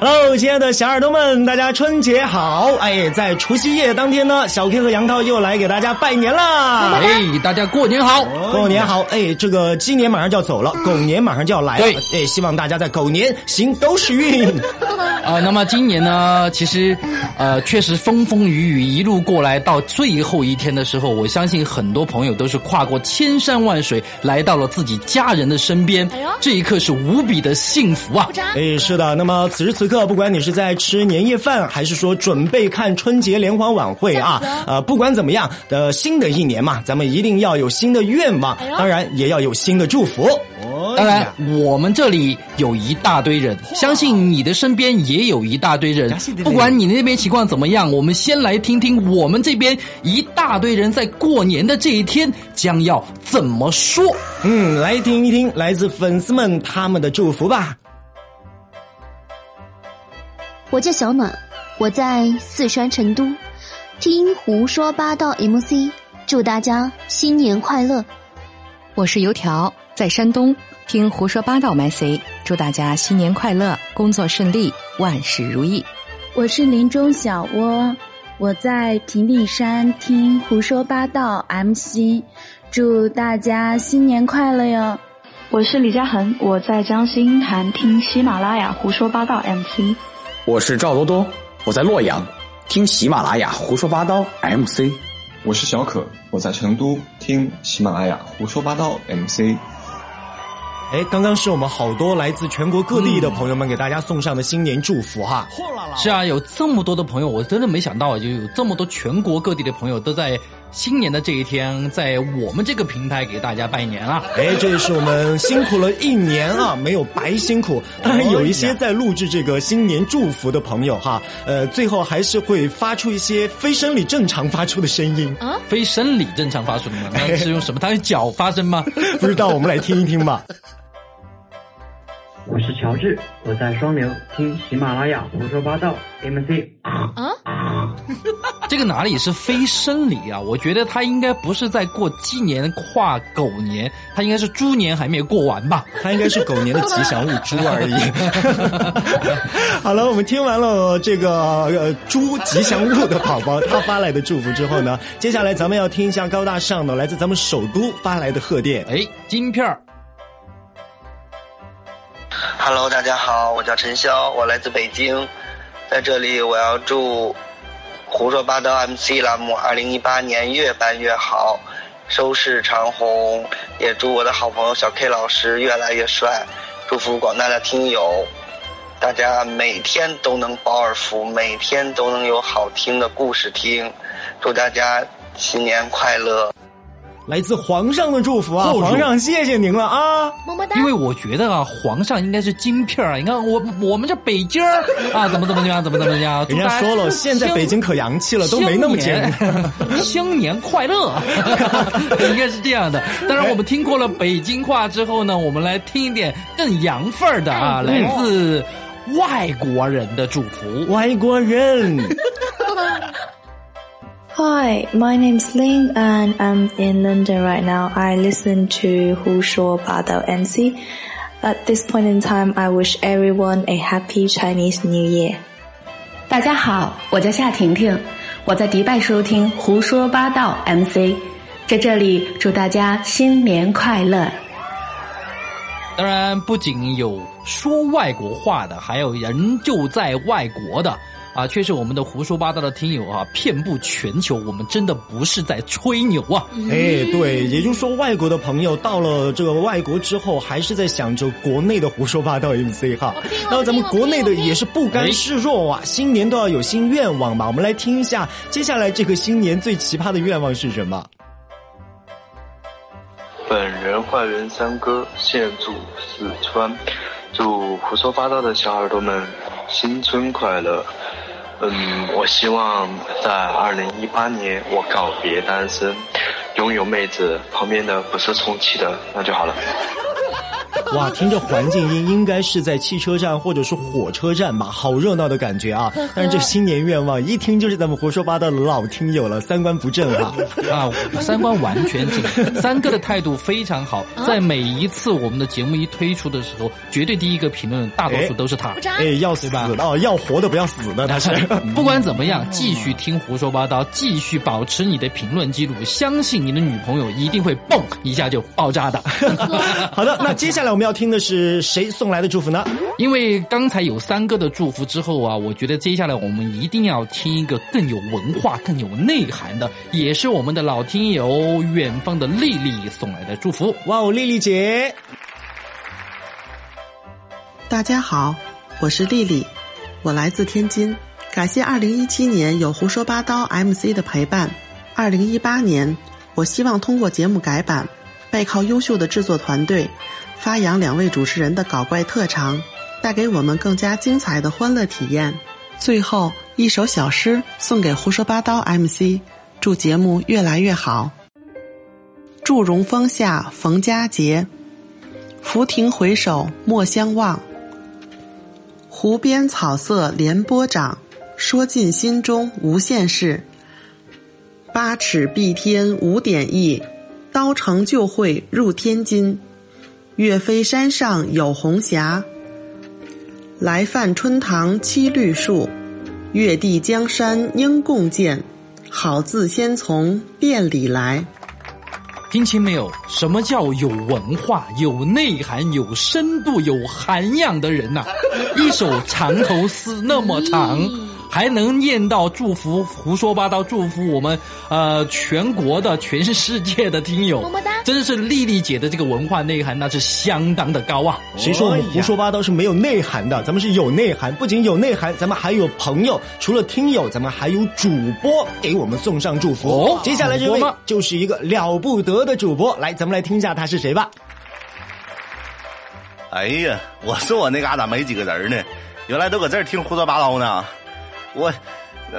Hello， 亲爱的小耳朵们，大家春节好！哎，在除夕夜当天呢，小 K 和杨涛又来给大家拜年啦！哎，大家过年好，过年好！哎，这个鸡年马上就要走了，狗年马上就要来了，对，哎，希望大家在狗年行都是运。那么今年呢，其实确实风风雨雨一路过来，到最后一天的时候，我相信很多朋友都是跨过千山万水，来到了自己家人的身边，这一刻是无比的幸福啊！哎，是的，那么此时此刻。不管你是在吃年夜饭，还是说准备看春节联欢晚会啊，不管怎么样，新的一年嘛，咱们一定要有新的愿望，当然也要有新的祝福。当然，我们这里有一大堆人，相信你的身边也有一大堆人。不管你那边情况怎么样，我们先来听听我们这边一大堆人在过年的这一天将要怎么说。嗯，来听一听来自粉丝们他们的祝福吧。我叫小暖，我在四川成都，听胡说八道 MC， 祝大家新年快乐。我是油条，在山东，听胡说八道 MC， 祝大家新年快乐，工作顺利，万事如意。我是林中小窝，我在平顶山听胡说八道 MC， 祝大家新年快乐哟。我是李嘉恒，我在江西鹰潭听喜马拉雅胡说八道 MC。我是赵多多，我在洛阳听喜马拉雅胡说八道 MC。 我是小可，我在成都听喜马拉雅胡说八道 MC。哎，刚刚是我们好多来自全国各地的朋友们给大家送上的新年祝福哈。是啊，有这么多的朋友，我真的没想到，就有这么多全国各地的朋友都在新年的这一天，在我们这个平台给大家拜年啊！哎，这是我们辛苦了一年啊，没有白辛苦。当然有一些在录制这个新年祝福的朋友哈，最后还是会发出一些非生理正常发出的声音啊，非生理正常发出的吗？那是用什么？它是脚发声吗？不知道，我们来听一听吧。我是乔治，我在双流听喜马拉雅胡说八道 MC。啊，这个哪里是非生理啊？我觉得他应该不是在过鸡年跨狗年，他应该是猪年还没有过完吧？他应该是狗年的吉祥物猪而已。好了，我们听完了这个猪吉祥物的宝宝他发来的祝福之后呢，接下来咱们要听一下高大上的来自咱们首都发来的贺电。哎，金片儿。Hello， 大家好，我叫陈潇，我来自北京，在这里我要祝胡说八道 MC 栏目2018年越办越好，收视长虹，也祝我的好朋友小 K 老师越来越帅，祝福广大的听友，大家每天都能饱耳福，每天都能有好听的故事听，祝大家新年快乐。来自皇上的祝福啊！皇上，谢谢您了啊！么么哒！因为我觉得啊，皇上应该是金片儿。你看我们这北京啊，怎么样？人家说了，现在北京可洋气了，都没那么简单。新年快乐，应该是这样的。当然，我们听过了北京话之后呢，我们来听一点更洋范儿的啊，来自外国人的祝福。外国人。Hi, my name's Ling and I'm in London right now. I listen to 胡说八道 MC. At this point in time, I wish everyone a happy Chinese New Year. 大家好，我叫夏婷婷，我在迪拜收听胡说八道 MC， 在这里祝大家新年快乐。当然，不仅有说外国话的，还有人就在外国的。啊，确实我们的胡说八道的听友啊，遍布全球，我们真的不是在吹牛啊！哎，对，也就是说，外国的朋友到了这个外国之后，还是在想着国内的胡说八道 MC 哈。然后咱们国内的也是不甘示弱啊，新年都要有新愿望嘛。我们来听一下，接下来这个新年最奇葩的愿望是什么？本人化缘三哥，现住四川，祝胡说八道的小耳朵们新春快乐。我希望在2018年我告别单身，拥有妹子旁边的不是充气的，那就好了。哇，听着环境音应该是在汽车站或者是火车站吧，好热闹的感觉啊！但是这新年愿望一听就是咱们胡说八道的老听友了，三观不正啊！啊，三观完全正，三哥的态度非常好，在每一次我们的节目一推出的时候，绝对第一个评论大多数都是他。哎，要死吧？哦，要活的不要死的，他是。不管怎么样，继续听胡说八道，继续保持你的评论记录，相信你的女朋友一定会蹦一下就爆炸的。好的，那接下来我们要听的是谁送来的祝福呢？因为刚才有三哥的祝福之后啊，我觉得接下来我们一定要听一个更有文化、更有内涵的，也是我们的老听友远方的丽丽送来的祝福。哇哦，丽丽姐！大家好，我是丽丽，我来自天津。感谢2017年有胡说八道 MC 的陪伴。2018年，我希望通过节目改版，背靠优秀的制作团队，发扬两位主持人的搞怪特长，带给我们更加精彩的欢乐体验。最后一首小诗送给胡说八道 MC， 祝节目越来越好。祝融峰下逢佳节，浮庭回首莫相忘。湖边草色连波长，说尽心中无限事。八尺碧天无点意，刀成就会入天津。岳飞山上有红霞，来犯春堂七绿树。越地江山应共建，好字先从遍里来。听清没有？什么叫有文化、有内涵、有深度、有涵养的人呐、啊？一首长头诗那么长，还能念到祝福胡说八道，祝福我们全国的、全世界的听友，真是丽丽姐的这个文化内涵那是相当的高啊！谁说我们胡说八道是没有内涵的？咱们是有内涵，不仅有内涵，咱们还有朋友，除了听友，咱们还有主播给我们送上祝福。哦、接下来这位就是一个了不得的主播，来，咱们来听一下他是谁吧。哎呀，我说我那嘎达没几个人呢，原来都搁这儿听胡说八道呢。我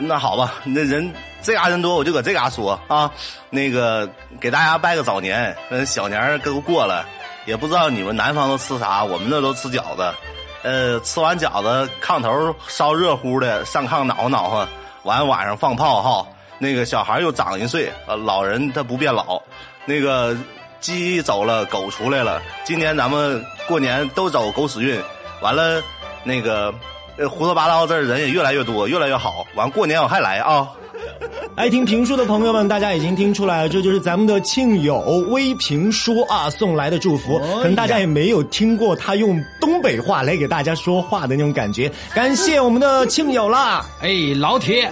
那好吧，那人这嘎人多，我就搁这嘎说啊。那个给大家拜个早年，小年都过了，也不知道你们南方都吃啥，我们这都吃饺子。吃完饺子炕头烧热乎的，上炕挠挠哈，完晚上放炮哈。那个小孩又长一岁，老人他不变老。那个鸡走了，狗出来了，今年咱们过年都走狗屎运。完了那个胡说八道这人也越来越多，越来越好。完过年我还来啊、哦！爱听评书的朋友们，大家已经听出来了，这就是咱们的庆友微评书啊送来的祝福。可能大家也没有听过他用东北话来给大家说话的那种感觉。感谢我们的庆友啦！哎，老铁，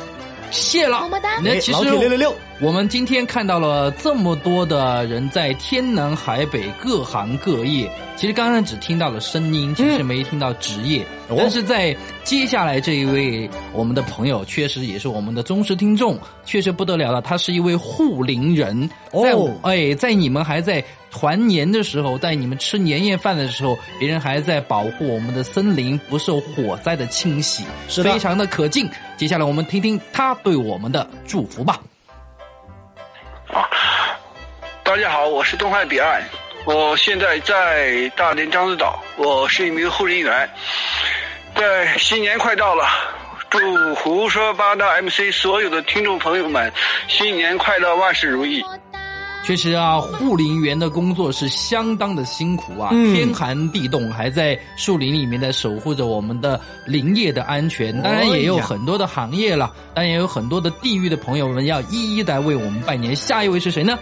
谢了，么么哒！老铁666。我们今天看到了这么多的人在天南海北各行各业，其实刚刚只听到了声音，其实没听到职业、但是在接下来这一位我们的朋友确实也是我们的忠实听众，确实不得了了，他是一位护林人。在你们还在团年的时候，在你们吃年夜饭的时候，别人还在保护我们的森林不受火灾的侵袭，是非常的可敬。接下来我们听听他对我们的祝福吧。大家好，我是东海彼岸，我现在在大连獐子岛，我是一名护林员。在新年快到了，祝胡说八道 MC 所有的听众朋友们新年快乐，万事如意。确实啊，护林员的工作是相当的辛苦啊，天寒地冻，还在树林里面在守护着我们的林业的安全。当然也有很多的行业了，当然也有很多的地域的朋友们要一一来为我们拜年。下一位是谁呢？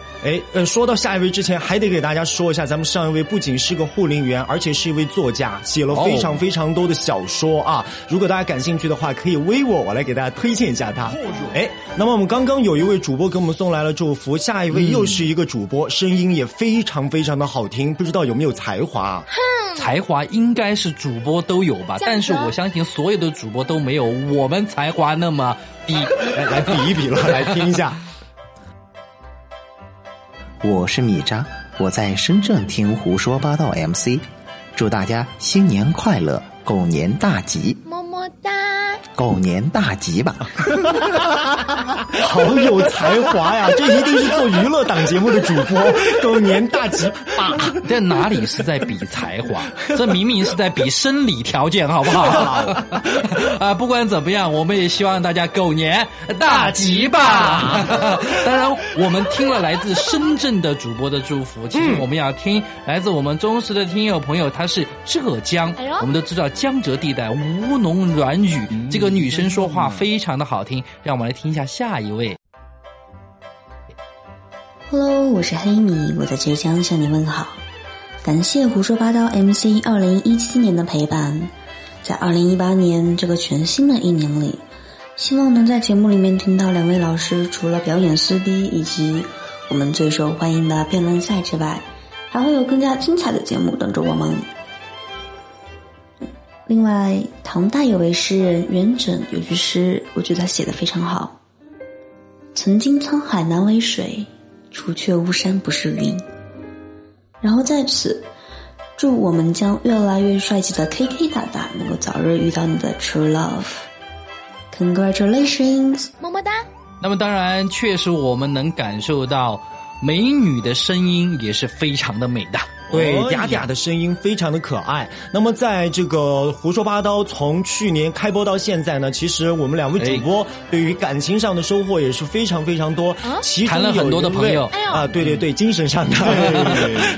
说到下一位之前，还得给大家说一下，咱们上一位不仅是个护林员，而且是一位作家，写了非常非常多的小说啊。如果大家感兴趣的话，可以微我来给大家推荐一下他。那么我们刚刚有一位主播给我们送来了祝福，下一位又是一个主播，声音也非常非常的好听，不知道有没有才华？才华应该是主播都有吧，但是我相信所有的主播都没有我们才华那么低。来比一比了，来听一下。我是米扎，我在深圳听胡说八道 MC， 祝大家新年快乐，狗年大吉，么么哒。狗年大吉吧。好有才华呀，这一定是做娱乐档节目的主播。狗年大吉吧，这哪里是在比才华，这明明是在比生理条件，好不好？啊，不管怎么样，我们也希望大家狗年大吉吧。当然我们听了来自深圳的主播的祝福，其实我们要听来自我们忠实的听友朋友，他是浙江，我们都知道江浙地带吴侬软语，这个女生说话非常的好听，让我们来听一下下一位。Hello， 我是黑米，我在浙江向你问好，感谢胡说八道 MC 2017年的陪伴，在2018年这个全新的一年里，希望能在节目里面听到两位老师除了表演撕逼以及我们最受欢迎的辩论赛之外，还会有更加精彩的节目等着我们。另外，唐代有位诗人元稹有句诗，我觉得他写得非常好：曾经沧海难为水，除却巫山不是云。然后在此祝我们将越来越帅气的 KK 大大能够早日遇到你的 True Love。 Congratulations， 么么哒。那么当然确实我们能感受到美女的声音也是非常的美的，对，嗲嗲的声音非常的可爱。那么在这个胡说八道从去年开播到现在呢，其实我们两位主播对于感情上的收获也是非常非常多，谈了很多的朋友啊，对对对，精神上的。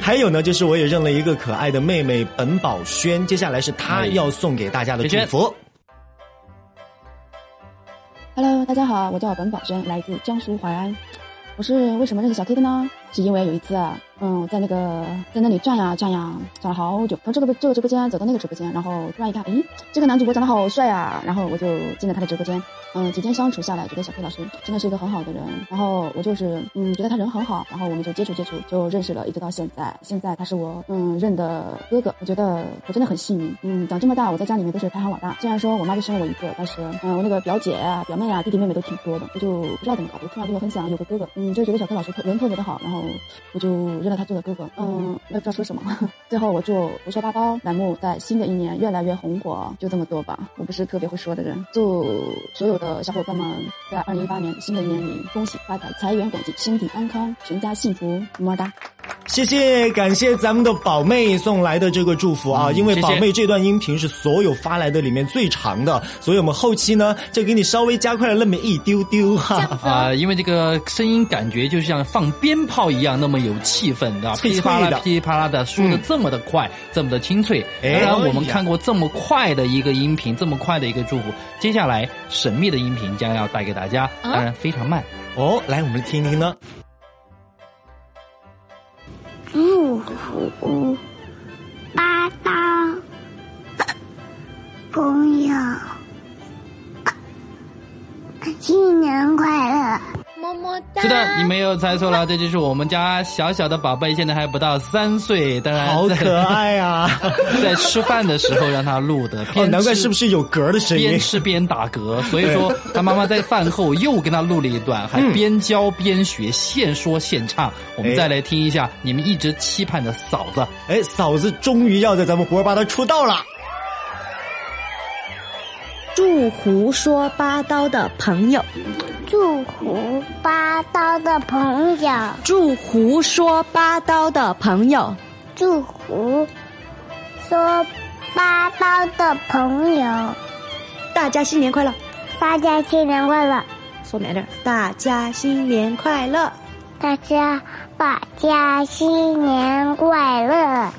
还有呢，就是我也认了一个可爱的妹妹本宝轩，接下来是她要送给大家的祝福。Hello， 大家好，我叫本宝轩，来自江苏淮安。我是为什么认识小 K 的呢？是因为有一次啊，在那里转了好久，从这个直播间走到那个直播间，然后突然一看，诶，这个男主播长得好帅啊，然后我就进了他的直播间。几天相处下来，觉得小 K 老师真的是一个很好的人，然后我就是觉得他人很好，然后我们就接触，就认识了，一直到现在。现在他是我认的哥哥，我觉得我真的很幸运。长这么大，我在家里面都是排行老大，虽然说我妈就生了我一个，但是我那个表姐啊、表妹啊、弟弟妹妹都挺多的，我就不知道怎么搞，我突然就很想有个哥哥。就觉得小 K 老师人特别的好，然后我就认了他做的哥哥。不知道说什么。最后我祝胡说八道栏目在新的一年越来越红火，就这么多吧，我不是特别会说的人。祝所有的小伙伴们在2018年新的一年里恭喜发财、财源广进、身体安康、全家幸福，么么哒。谢谢，感谢咱们的宝妹送来的这个祝福啊！因为宝妹这段音频是所有发来的里面最长的，所以我们后期呢就给你稍微加快了那么一丢丢因为这个声音感觉就像放鞭炮一样那么有气氛的，噼里啪啦噼里啪啦的说的这么的快，这么的清脆。当然我们看过这么快的一个音频，这么快的一个祝福，接下来神秘的音频将要带给大家，当然非常慢哦。来，我们听听呢。祝福八道朋友新年快乐，么么哒。是的，你没有猜错了，这就是我们家小小的宝贝，现在还不到3岁，当然好可爱啊！在吃饭的时候让他录的，难怪是不是有嗝的声音？边吃边打嗝，所以说他妈妈在饭后又跟他录了一段，还边教边学，现说现唱。我们再来听一下你们一直期盼的嫂子。哎，嫂子终于要在咱们胡说八道出道了。祝胡说八道的朋友，祝胡八道的朋友，祝胡说八道的朋友，祝胡说八道的朋友，大家新年快乐，大家新年快乐，说美点，大家新年快乐，大家新年快乐。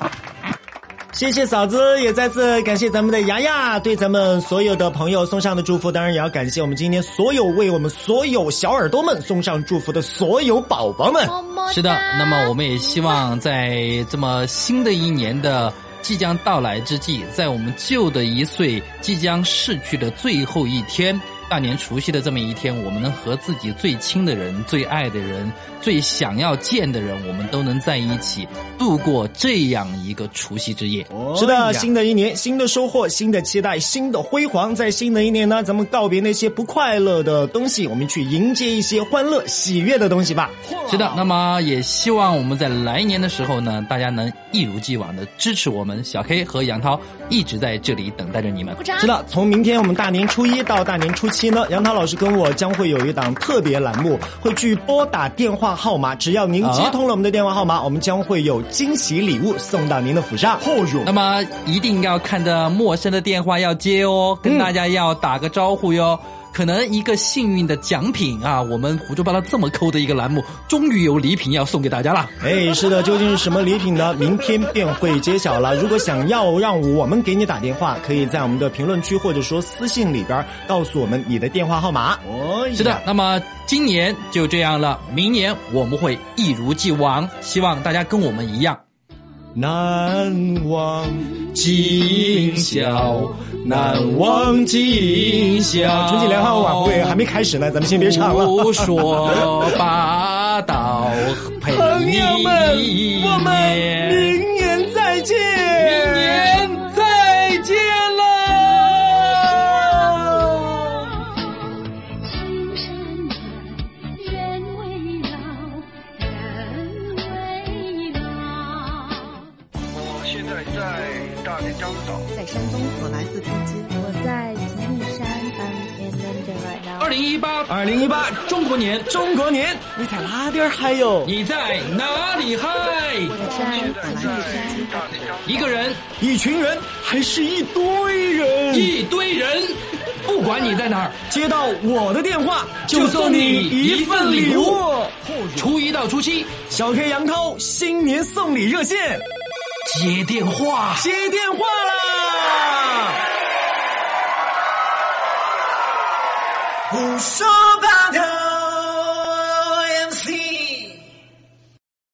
谢谢嫂子，也再次感谢咱们的牙牙对咱们所有的朋友送上的祝福，当然也要感谢我们今天所有为我们所有小耳朵们送上祝福的所有宝宝们。是的，那么我们也希望在这么新的一年的即将到来之际，在我们旧的一岁即将逝去的最后一天，大年除夕的这么一天，我们能和自己最亲的人、最爱的人、最想要见的人，我们都能在一起度过这样一个除夕之夜。是的，新的一年，新的收获，新的期待，新的辉煌。在新的一年呢，咱们告别那些不快乐的东西，我们去迎接一些欢乐、喜悦的东西吧。是的，那么也希望我们在来年的时候呢，大家能一如既往的支持我们，小 K 和杨涛一直在这里等待着你们。是的，从明天我们大年初一到大年初七。呢，杨涛老师跟我将会有一档特别栏目，会去拨打电话号码，只要您接通了我们的电话号码，我们将会有惊喜礼物送到您的府上。那么一定要看着陌生的电话要接哦，跟大家要打个招呼哟。可能一个幸运的奖品啊，我们胡说八道这么抠的一个栏目，终于有礼品要送给大家了。哎，是的，究竟是什么礼品呢？明天便会揭晓了。如果想要让我们给你打电话，可以在我们的评论区或者说私信里边告诉我们你的电话号码。是的，那么今年就这样了，明年我们会一如既往，希望大家跟我们一样。难忘今宵，难忘今宵。春节联欢晚会还没开始呢，咱们先别唱了。胡说八道，朋友们，我们明年再见，明年再见了。青山暖，人未老，人未老。我现在在大连张岛，在山东，我来自北京，我在吉林山。2018，中国年，你在哪点嗨哟？你在哪里嗨？我在一个人，一群人，还是一堆人？一堆人。不管你在哪儿，接到我的电话就送你一份礼物。初一到初七，小 K 杨涛新年送礼热线，接电话啦！胡说吧。